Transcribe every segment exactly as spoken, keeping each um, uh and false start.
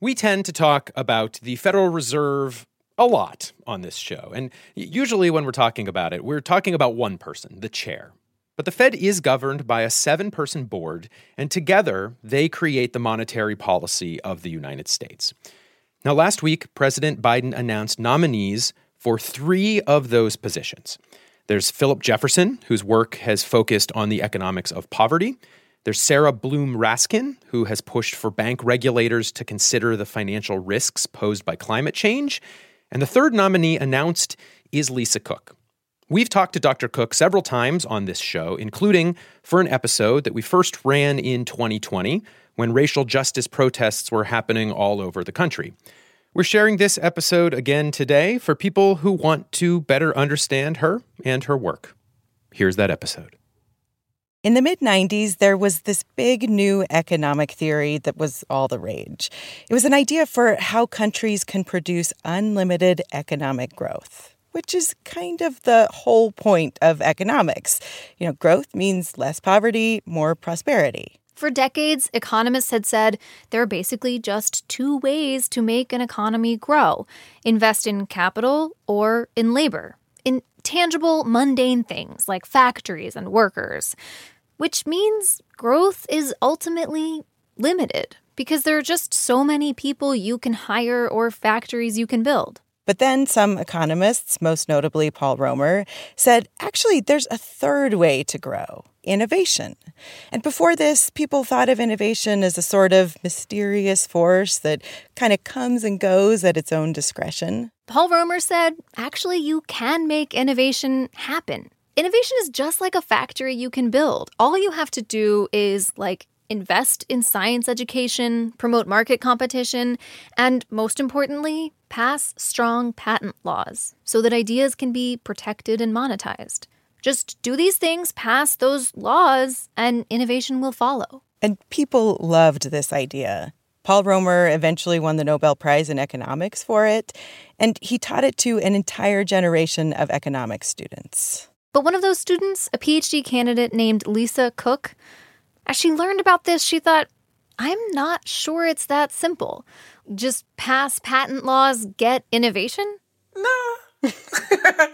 We tend to talk about the Federal Reserve a lot on this show. And usually when we're talking about it, we're talking about one person, the chair. But the Fed is governed by a seven-person board, and together they create the monetary policy of the United States. Now, last week, President Biden announced nominees for three of those positions. There's Philip Jefferson, whose work has focused on the economics of poverty. There's Sarah Bloom Raskin, who has pushed for bank regulators to consider the financial risks posed by climate change. And the third nominee announced is Lisa Cook. We've talked to Doctor Cook several times on this show, including for an episode that we first ran in twenty twenty when racial justice protests were happening all over the country. We're sharing this episode again today for people who want to better understand her and her work. Here's that episode. In the mid nineties, there was this big new economic theory that was all the rage. It was an idea for how countries can produce unlimited economic growth, which is kind of the whole point of economics. You know, growth means less poverty, more prosperity. For decades, economists had said there are basically just two ways to make an economy grow: invest in capital or in labor, in tangible, mundane things like factories and workers. Which means growth is ultimately limited because there are just so many people you can hire or factories you can build. But then some economists, most notably Paul Romer, said, actually, there's a third way to grow: innovation. And before this, people thought of innovation as a sort of mysterious force that kind of comes and goes at its own discretion. Paul Romer said, actually, you can make innovation happen. Innovation is just like a factory you can build. All you have to do is, like, invest in science education, promote market competition, and most importantly, pass strong patent laws so that ideas can be protected and monetized. Just do these things, pass those laws, and innovation will follow. And people loved this idea. Paul Romer eventually won the Nobel Prize in economics for it, and he taught it to an entire generation of economics students. But one of those students, a P H D candidate named Lisa Cook, as she learned about this, she thought, I'm not sure it's that simple. Just pass patent laws, get innovation? No. No, it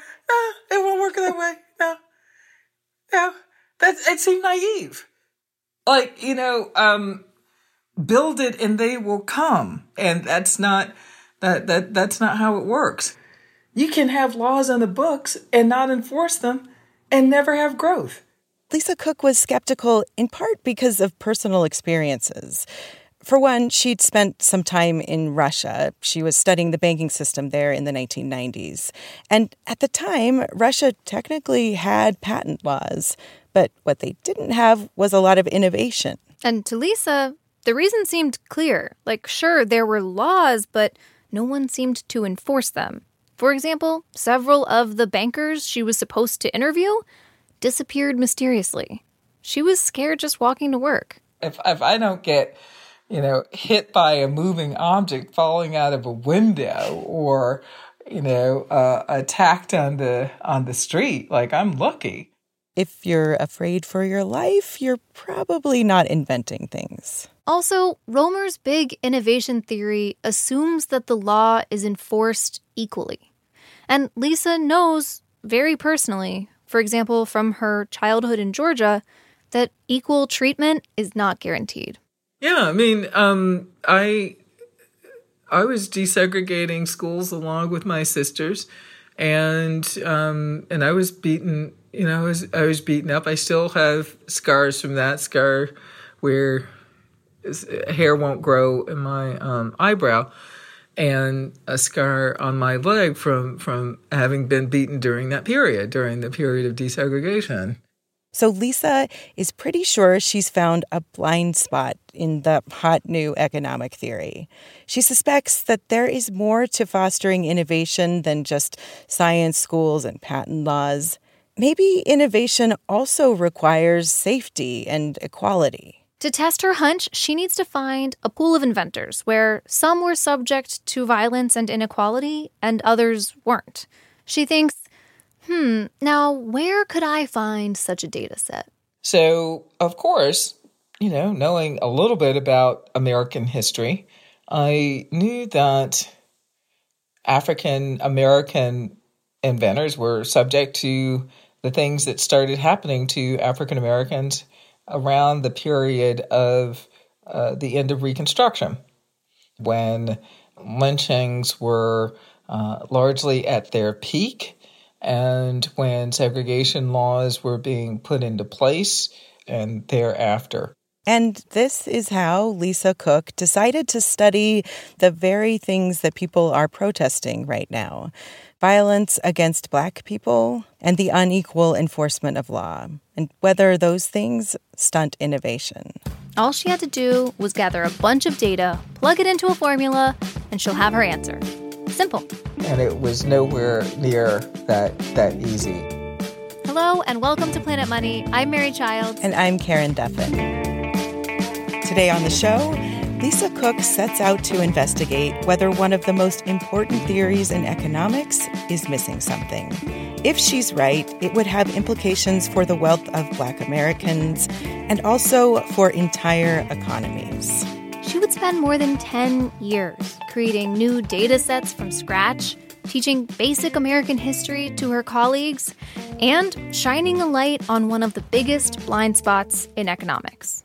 won't work that way. No. No. That's, it seemed naive. Like, you know, um, build it and they will come. And that's not that that that's not how it works. You can have laws on the books and not enforce them and never have growth. Lisa Cook was skeptical in part because of personal experiences. For one, she'd spent some time in Russia. She was studying the banking system there in the nineteen nineties. And at the time, Russia technically had patent laws. But what they didn't have was a lot of innovation. And to Lisa, the reason seemed clear. Like, sure, there were laws, but no one seemed to enforce them. For example, several of the bankers she was supposed to interview disappeared mysteriously. She was scared just walking to work. If if I don't get, you know, hit by a moving object falling out of a window, or, you know, uh, attacked on the on the street, like, I'm lucky. If you're afraid for your life, you're probably not inventing things. Also, Romer's big innovation theory assumes that the law is enforced equally. And Lisa knows very personally, for example, from her childhood in Georgia, that equal treatment is not guaranteed. Yeah, I mean, um, I I was desegregating schools along with my sisters, and um, and I was beaten. You know, I was I was beaten up. I still have scars from that scar, where hair won't grow in my um, eyebrow, and a scar on my leg from, from having been beaten during that period, during the period of desegregation. So Lisa is pretty sure she's found a blind spot in the hot new economic theory. She suspects that there is more to fostering innovation than just science schools and patent laws. Maybe innovation also requires safety and equality. To test her hunch, she needs to find a pool of inventors where some were subject to violence and inequality and others weren't. She thinks, hmm, now where could I find such a data set? So, of course, you know, knowing a little bit about American history, I knew that African-American inventors were subject to the things that started happening to African-Americans around the period of uh, the end of Reconstruction, when lynchings were uh, largely at their peak, and when segregation laws were being put into place and thereafter. And this is how Lisa Cook decided to study the very things that people are protesting right now. Violence against Black people and the unequal enforcement of law, and whether those things stunt innovation. All she had to do was gather a bunch of data, plug it into a formula, and she'll have her answer. Simple. And it was nowhere near that that easy. Hello and welcome to Planet Money. I'm Mary Childs. And I'm Karen Duffin. Today on the show, Lisa Cook sets out to investigate whether one of the most important theories in economics is missing something. If she's right, it would have implications for the wealth of Black Americans and also for entire economies. She would spend more than ten years creating new data sets from scratch, teaching basic American history to her colleagues, and shining a light on one of the biggest blind spots in economics.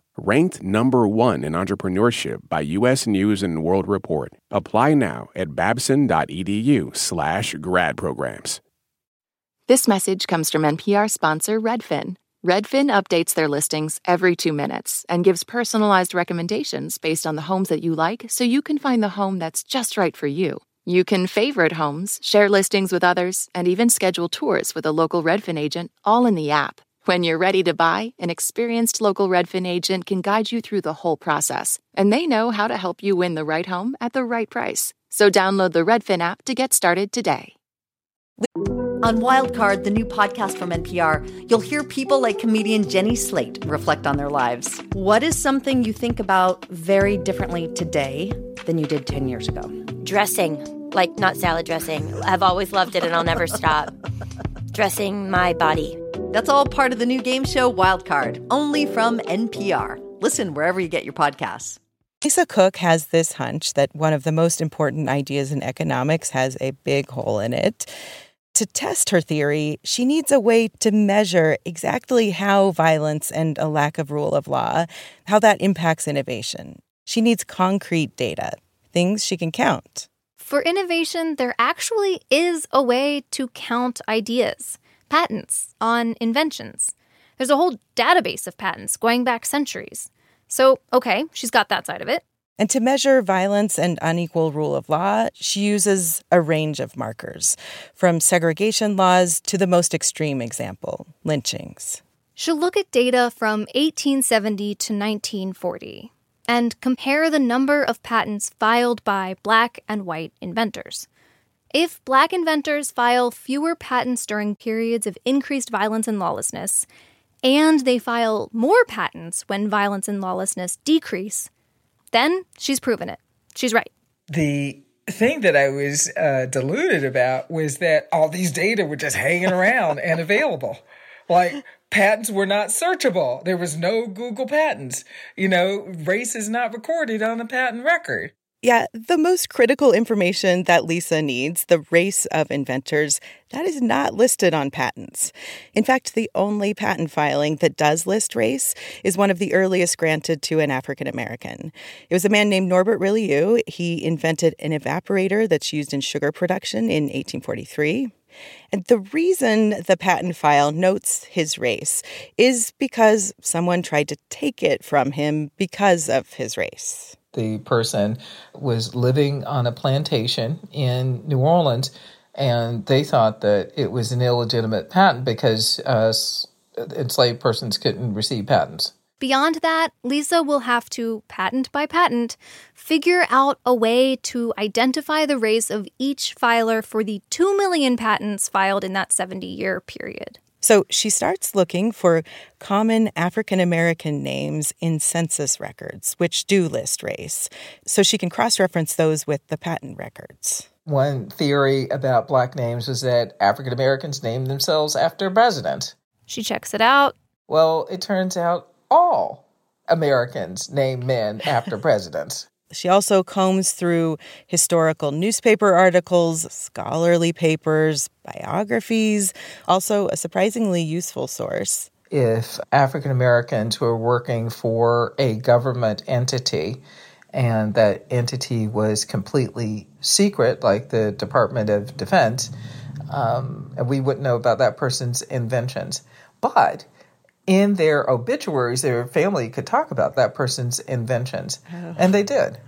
Ranked number one in entrepreneurship by U S News and World Report. Apply now at babson.edu slash grad programs. This message comes from N P R sponsor Redfin. Redfin updates their listings every two minutes and gives personalized recommendations based on the homes that you like, so you can find the home that's just right for you. You can favorite homes, share listings with others, and even schedule tours with a local Redfin agent, all in the app. When you're ready to buy, an experienced local Redfin agent can guide you through the whole process, and they know how to help you win the right home at the right price. So download the Redfin app to get started today. On Wildcard, the new podcast from N P R, you'll hear people like comedian Jenny Slate reflect on their lives. What is something you think about very differently today than you did ten years ago? Dressing, like not salad dressing. I've always loved it and I'll never stop. Dressing my body. That's all part of the new game show Wildcard, only from N P R. Listen wherever you get your podcasts. Lisa Cook has this hunch that one of the most important ideas in economics has a big hole in it. To test her theory, she needs a way to measure exactly how violence and a lack of rule of law, how that impacts innovation. She needs concrete data, things she can count. For innovation, there actually is a way to count ideas. Patents on inventions. There's a whole database of patents going back centuries. So, okay, she's got that side of it. And to measure violence and unequal rule of law, she uses a range of markers, from segregation laws to the most extreme example, lynchings. She'll look at data from eighteen seventy to nineteen forty and compare the number of patents filed by Black and white inventors. If Black inventors file fewer patents during periods of increased violence and lawlessness, and they file more patents when violence and lawlessness decrease, then she's proven it. She's right. The thing that I was uh, deluded about was that all these data were just hanging around and available. Like, patents were not searchable. There was no Google patents. You know, race is not recorded on a patent record. Yeah, the most critical information that Lisa needs, the race of inventors, that is not listed on patents. In fact, the only patent filing that does list race is one of the earliest granted to an African American. It was a man named Norbert Rillieux. He invented an evaporator that's used in sugar production in eighteen forty-three. And the reason the patent file notes his race is because someone tried to take it from him because of his race. The person was living on a plantation in New Orleans, and they thought that it was an illegitimate patent because uh, enslaved persons couldn't receive patents. Beyond that, Lisa will have to, patent by patent, figure out a way to identify the race of each filer for the two million patents filed in that seventy-year period. So she starts looking for common African-American names in census records, which do list race, so she can cross-reference those with the patent records. One theory about Black names was that African-Americans named themselves after a president. She checks it out. Well, it turns out all Americans name men after presidents. She also combs through historical newspaper articles, scholarly papers, biographies, also a surprisingly useful source. If African Americans were working for a government entity and that entity was completely secret, like the Department of Defense, um, and we wouldn't know about that person's inventions. But in their obituaries, their family could talk about that person's inventions, oh. and they did.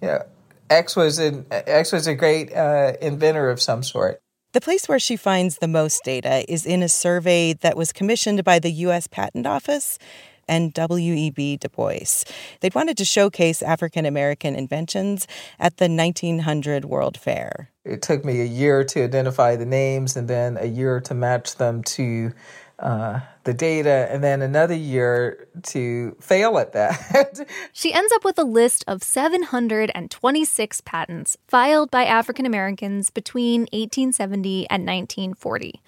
You know, X was an X was a great uh, inventor of some sort. The place where she finds the most data is in a survey that was commissioned by the U S Patent Office and W E B Du Bois. They wanted to showcase African-American inventions at the nineteen hundred World Fair. It took me a year to identify the names and then a year to match them to Uh, the data, and then another year to fail at that. She ends up with a list of seven hundred twenty-six patents filed by African Americans between eighteen seventy and nineteen forty.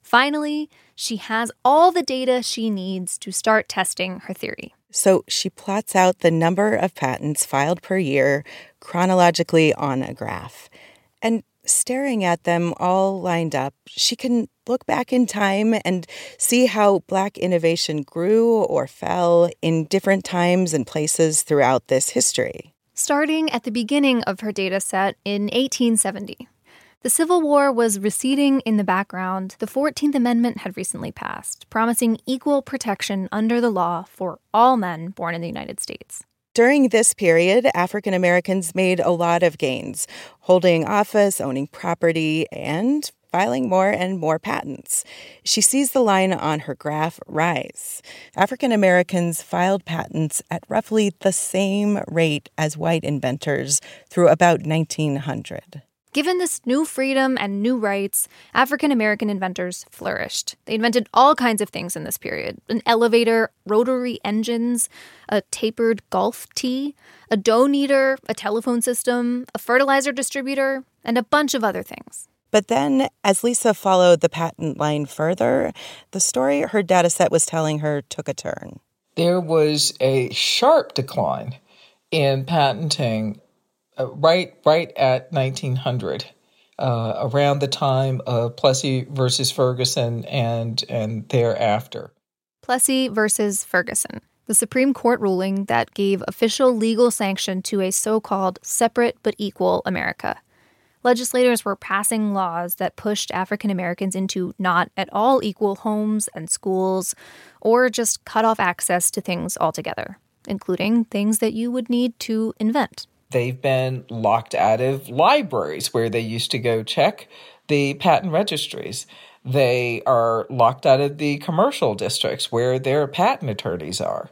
Finally, she has all the data she needs to start testing her theory. So she plots out the number of patents filed per year chronologically on a graph. And staring at them all lined up, she can look back in time and see how Black innovation grew or fell in different times and places throughout this history. Starting at the beginning of her data set in eighteen seventy, the Civil War was receding in the background. The fourteenth Amendment had recently passed, promising equal protection under the law for all men born in the United States. During this period, African Americans made a lot of gains, holding office, owning property, and filing more and more patents. She sees the line on her graph rise. African Americans filed patents at roughly the same rate as white inventors through about nineteen hundred. Given this new freedom and new rights, African American inventors flourished. They invented all kinds of things in this period. An elevator, rotary engines, a tapered golf tee, a dough kneader, a telephone system, a fertilizer distributor, and a bunch of other things. But then, as Lisa followed the patent line further, the story her data set was telling her took a turn. There was a sharp decline in patenting Uh, right right at nineteen hundred, uh, around the time of Plessy versus Ferguson and, and thereafter. Plessy versus Ferguson, the Supreme Court ruling that gave official legal sanction to a so-called separate but equal America. Legislators were passing laws that pushed African Americans into not at all equal homes and schools, or just cut off access to things altogether, including things that you would need to invent. They've been locked out of libraries where they used to go check the patent registries. They are locked out of the commercial districts where their patent attorneys are.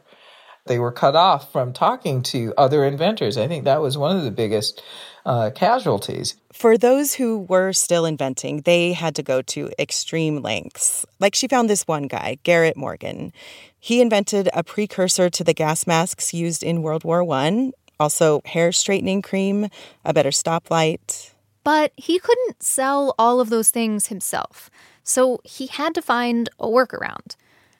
They were cut off from talking to other inventors. I think that was one of the biggest uh, casualties. For those who were still inventing, they had to go to extreme lengths. Like she found this one guy, Garrett Morgan. He invented a precursor to the gas masks used in World War One. Also, hair straightening cream, a better stoplight. But he couldn't sell all of those things himself, so he had to find a workaround.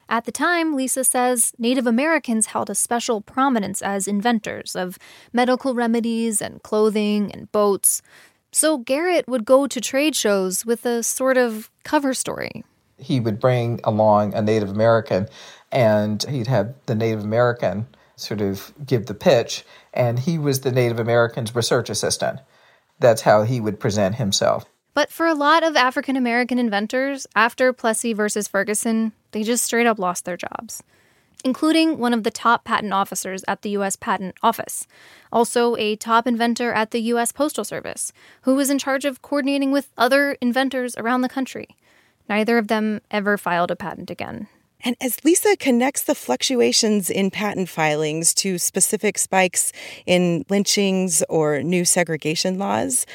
At the time, Lisa says, Native Americans held a special prominence as inventors of medical remedies and clothing and boats. So Garrett would go to trade shows with a sort of cover story. He would bring along a Native American, and he'd have the Native American sort of give the pitch, and he was the Native American's research assistant. That's how he would present himself. But for a lot of African-American inventors, after Plessy versus Ferguson, they just straight up lost their jobs, including one of the top patent officers at the U S. Patent Office, also a top inventor at the U S. Postal Service, who was in charge of coordinating with other inventors around the country. Neither of them ever filed a patent again. And as Lisa connects the fluctuations in patent filings to specific spikes in lynchings or new segregation laws,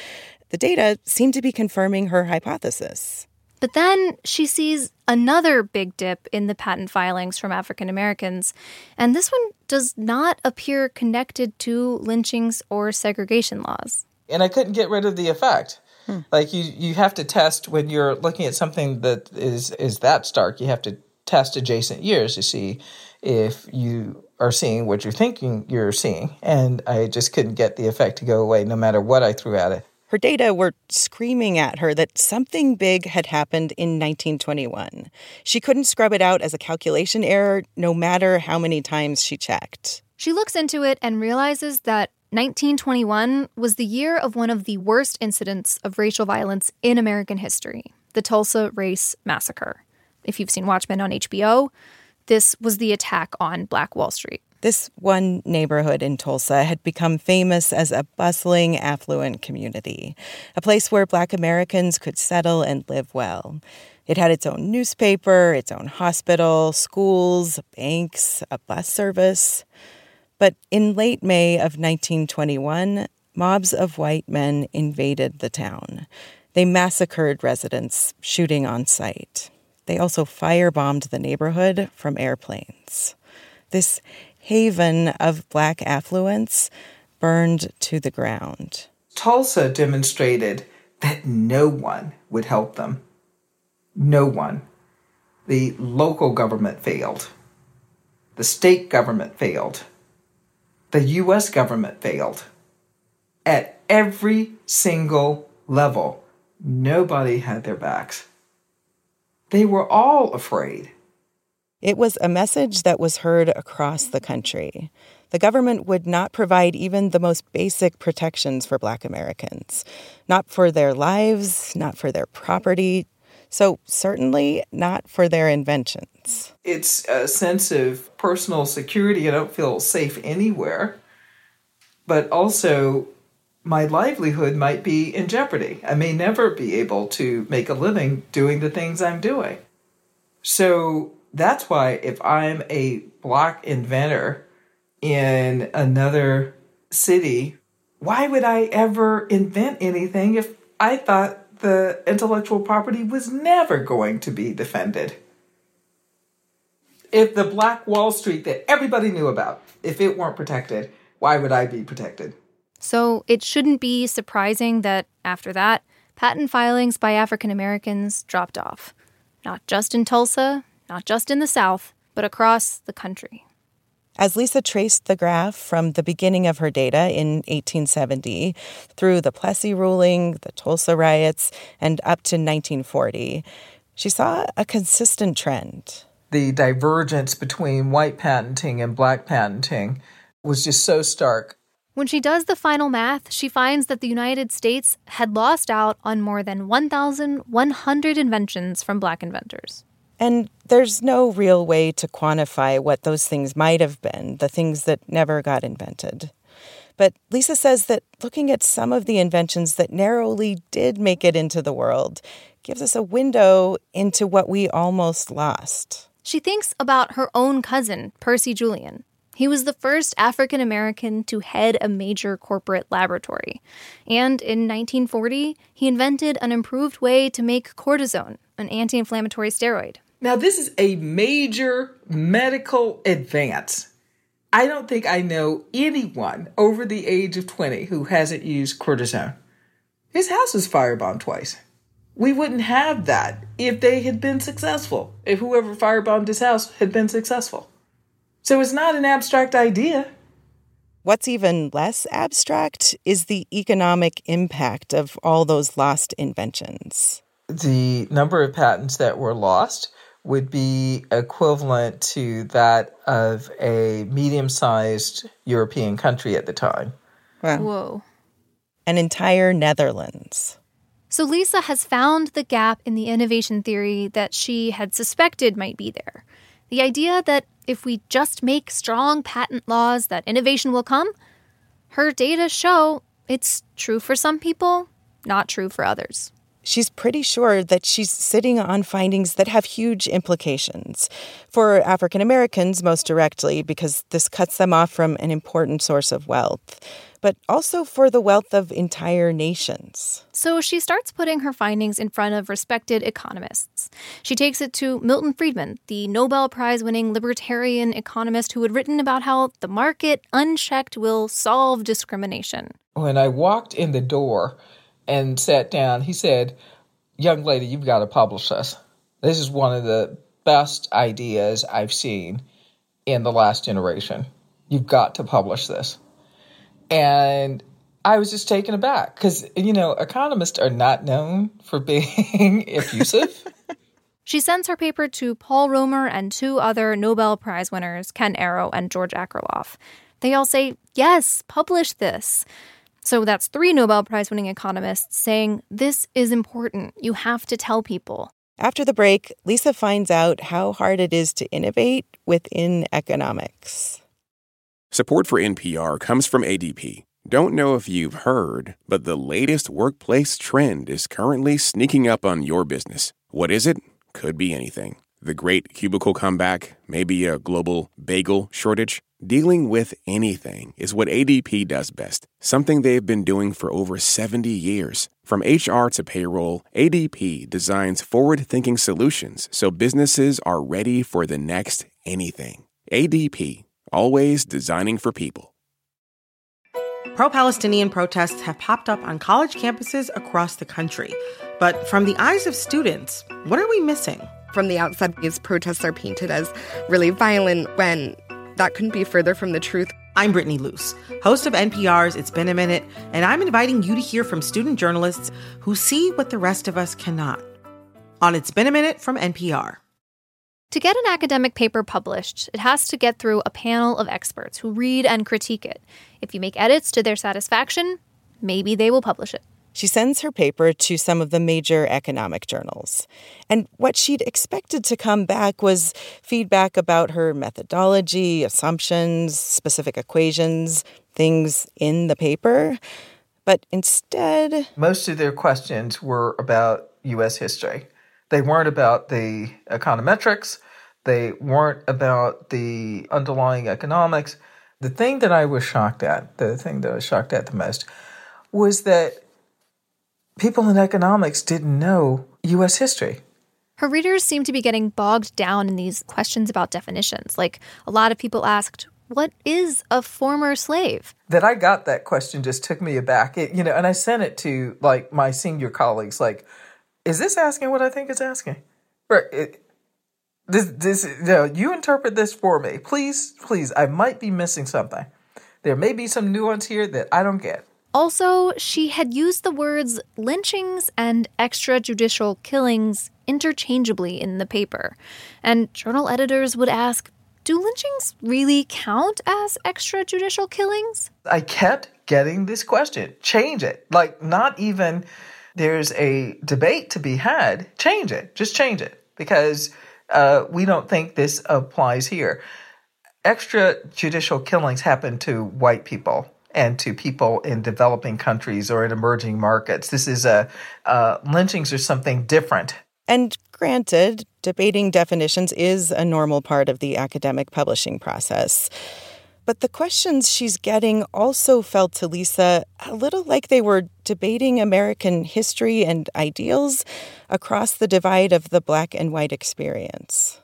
the data seem to be confirming her hypothesis. But then she sees another big dip in the patent filings from African Americans, and this one does not appear connected to lynchings or segregation laws. And I couldn't get rid of the effect. Hmm. Like, you, you have to test when you're looking at something that is, is that stark. You have to test adjacent years to see if you are seeing what you're thinking you're seeing. And I just couldn't get the effect to go away no matter what I threw at it. Her data were screaming at her that something big had happened in nineteen twenty-one. She couldn't scrub it out as a calculation error no matter how many times she checked. She looks into it and realizes that nineteen twenty-one was the year of one of the worst incidents of racial violence in American history, the Tulsa Race Massacre. If you've seen Watchmen on H B O, this was the attack on Black Wall Street. This one neighborhood in Tulsa had become famous as a bustling, affluent community, a place where Black Americans could settle and live well. It had its own newspaper, its own hospital, schools, banks, a bus service. But in late May of nineteen twenty-one, mobs of white men invaded the town. They massacred residents, shooting on sight. They also firebombed the neighborhood from airplanes. This haven of Black affluence burned to the ground. Tulsa demonstrated that no one would help them. No one. The local government failed. The state government failed. The U S government failed. At every single level, nobody had their backs. They were all afraid. It was a message that was heard across the country. The government would not provide even the most basic protections for Black Americans. Not for their lives, not for their property, so certainly not for their inventions. It's a sense of personal security. I don't feel safe anywhere. But also, my livelihood might be in jeopardy. I may never be able to make a living doing the things I'm doing. So that's why if I'm a Black inventor in another city, why would I ever invent anything if I thought the intellectual property was never going to be defended? If the Black Wall Street that everybody knew about, if it weren't protected, why would I be protected? So it shouldn't be surprising that, after that, patent filings by African Americans dropped off. Not just in Tulsa, not just in the South, but across the country. As Lisa traced the graph from the beginning of her data in eighteen seventy, through the Plessy ruling, the Tulsa riots, and up to nineteen forty, she saw a consistent trend. The divergence between white patenting and Black patenting was just so stark. When she does the final math, she finds that the United States had lost out on more than one thousand one hundred inventions from Black inventors. And there's no real way to quantify what those things might have been, the things that never got invented. But Lisa says that looking at some of the inventions that narrowly did make it into the world gives us a window into what we almost lost. She thinks about her own cousin, Percy Julian. He was the first African American to head a major corporate laboratory. And in nineteen forty, he invented an improved way to make cortisone, an anti-inflammatory steroid. Now, this is a major medical advance. I don't think I know anyone over the age of twenty who hasn't used cortisone. His house was firebombed twice. We wouldn't have that if they had been successful, if whoever firebombed his house had been successful. So it's not an abstract idea. What's even less abstract is the economic impact of all those lost inventions. The number of patents that were lost would be equivalent to that of a medium-sized European country at the time. Wow. Whoa. An entire Netherlands. So Lisa has found the gap in the innovation theory that she had suspected might be there. The idea that if we just make strong patent laws that innovation will come, her data show it's true for some people, not true for others. She's pretty sure that she's sitting on findings that have huge implications. For African Americans, most directly, because this cuts them off from an important source of wealth, but also for the wealth of entire nations. So she starts putting her findings in front of respected economists. She takes it to Milton Friedman, the Nobel Prize-winning libertarian economist who had written about how the market, unchecked, will solve discrimination. When I walked in the door and sat down, he said, "Young lady, you've got to publish this. This is one of the best ideas I've seen in the last generation. You've got to publish this." And I was just taken aback because, you know, economists are not known for being effusive. She sends her paper to Paul Romer and two other Nobel Prize winners, Ken Arrow and George Akerlof. They all say, yes, publish this. So that's three Nobel Prize-winning economists saying, this is important. You have to tell people. After the break, Lisa finds out how hard it is to innovate within economics. Support for N P R comes from A D P. Don't know if you've heard, but the latest workplace trend is currently sneaking up on your business. What is it? Could be anything. The great cubicle comeback, maybe a global bagel shortage. Dealing with anything is what A D P does best, something they've been doing for over seventy years. From H R to payroll, A D P designs forward-thinking solutions so businesses are ready for the next anything. A D P. Always designing for people. Pro-Palestinian protests have popped up on college campuses across the country. But from the eyes of students, what are we missing? From the outside, these protests are painted as really violent when that couldn't be further from the truth. I'm Brittany Luce, host of N P R's It's Been a Minute, and I'm inviting you to hear from student journalists who see what the rest of us cannot. On It's Been a Minute from N P R. To get an academic paper published, it has to get through a panel of experts who read and critique it. If you make edits to their satisfaction, maybe they will publish it. She sends her paper to some of the major economic journals. And what she'd expected to come back was feedback about her methodology, assumptions, specific equations, things in the paper. But instead, most of their questions were about U S history. They weren't about the econometrics. They weren't about the underlying economics. The thing that I was shocked at, the thing that I was shocked at the most, was that people in economics didn't know U S history. Her readers seem to be getting bogged down in these questions about definitions. Like, a lot of people asked, what is a former slave? That I got that question just took me aback. It, you know, and I sent it to, like, my senior colleagues, like, is this asking what I think it's asking? Or it, this, this, you know, you interpret this for me. Please, please, I might be missing something. There may be some nuance here that I don't get. Also, she had used the words lynchings and extrajudicial killings interchangeably in the paper. And journal editors would ask, do lynchings really count as extrajudicial killings? I kept getting this question. Change it. Like, not even there's a debate to be had, change it. Just change it, because uh, we don't think this applies here. Extrajudicial killings happen to white people and to people in developing countries or in emerging markets. This is a uh, lynchings are something different. And granted, debating definitions is a normal part of the academic publishing process. But the questions she's getting also felt to Lisa a little like they were debating American history and ideals across the divide of the black and white experience.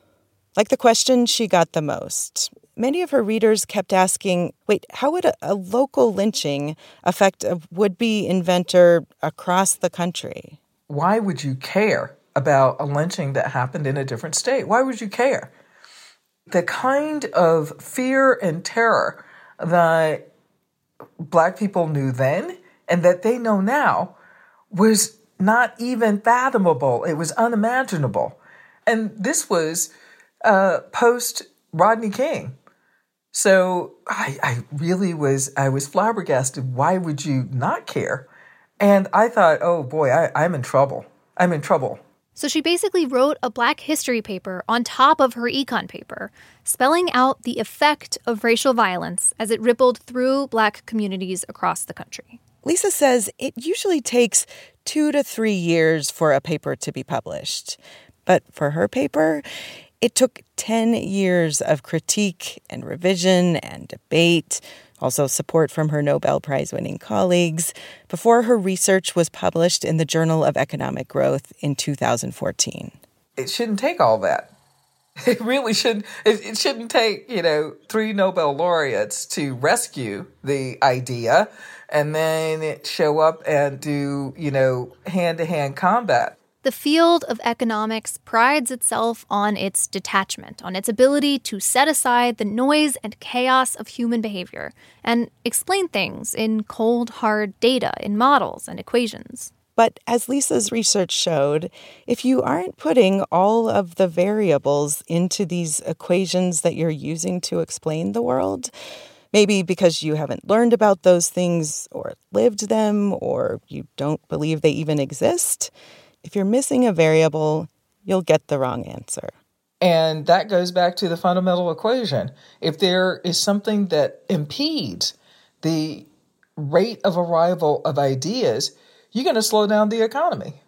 Like the question she got the most. Many of her readers kept asking, wait, how would a, a local lynching affect a would-be inventor across the country? why would you care about a lynching that happened in a different state? Why would you care? The kind of fear and terror that Black people knew then and that they know now was not even fathomable. It was unimaginable. And this was uh, post-Rodney King. So I, I really was, I was flabbergasted. Why would you not care? And I thought, oh boy, I, I'm in trouble. I'm in trouble. So she basically wrote a Black history paper on top of her econ paper, spelling out the effect of racial violence as it rippled through Black communities across the country. Lisa says it usually takes two to three years for a paper to be published. But for her paper, it took ten years of critique and revision and debate, also support from her Nobel Prize-winning colleagues, before her research was published in the Journal of Economic Growth in two thousand fourteen. It shouldn't take all that. It really shouldn't. It, it shouldn't take, you know, three Nobel laureates to rescue the idea and then show up and do, you know, hand-to-hand combat. The field of economics prides itself on its detachment, on its ability to set aside the noise and chaos of human behavior and explain things in cold, hard data, in models and equations. But as Lisa's research showed, if you aren't putting all of the variables into these equations that you're using to explain the world, maybe because you haven't learned about those things or lived them or you don't believe they even exist— if you're missing a variable, you'll get the wrong answer. And that goes back to the fundamental equation. If there is something that impedes the rate of arrival of ideas, you're going to slow down the economy.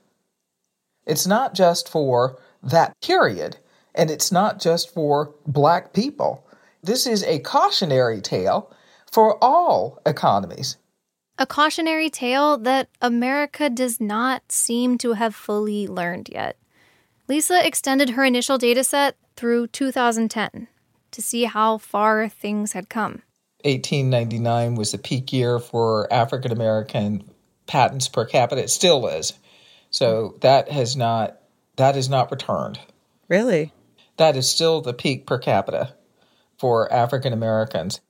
It's not just for that period, and it's not just for Black people. This is a cautionary tale for all economies. A cautionary tale that America does not seem to have fully learned yet. Lisa extended her initial data set through two thousand ten to see how far things had come. eighteen ninety-nine was the peak year for African American patents per capita. It still is. So that has not that has not returned. Really? That is still the peak per capita for African Americans.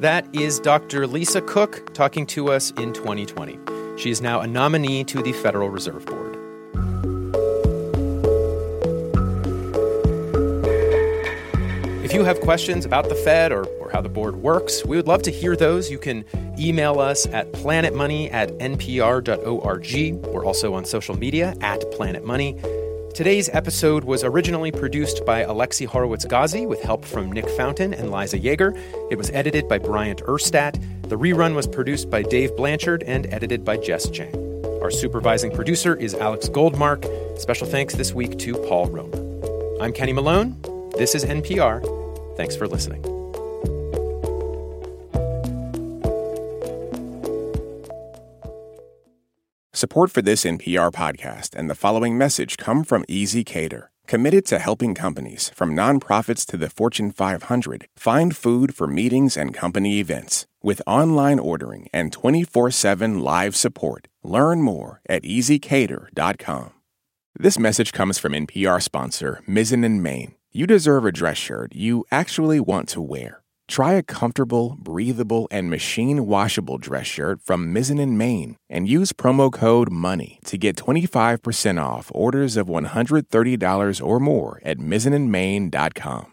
That is Doctor Lisa Cook talking to us in twenty twenty. She is now a nominee to the Federal Reserve Board. If you have questions about the Fed or, or how the board works, we would love to hear those. You can email us at planetmoney at N P R dot org. We're also on social media at planetmoney. Today's episode was originally produced by Alexi Horowitz-Ghazi with help from Nick Fountain and Liza Yeager. It was edited by Bryant Urstadt. The rerun was produced by Dave Blanchard and edited by Jess Chang. Our supervising producer is Alex Goldmark. Special thanks this week to Paul Romer. I'm Kenny Malone. This is N P R. Thanks for listening. Support for this N P R podcast and the following message come from Easy Cater, committed to helping companies, from nonprofits to the Fortune five hundred, find food for meetings and company events. With online ordering and twenty-four seven live support, learn more at easy cater dot com. This message comes from N P R sponsor Mizzen and Main. You deserve a dress shirt you actually want to wear. Try a comfortable, breathable, and machine-washable dress shirt from Mizzen and Main and use promo code MONEY to get twenty-five percent off orders of one hundred thirty dollars or more at mizzen and main dot com.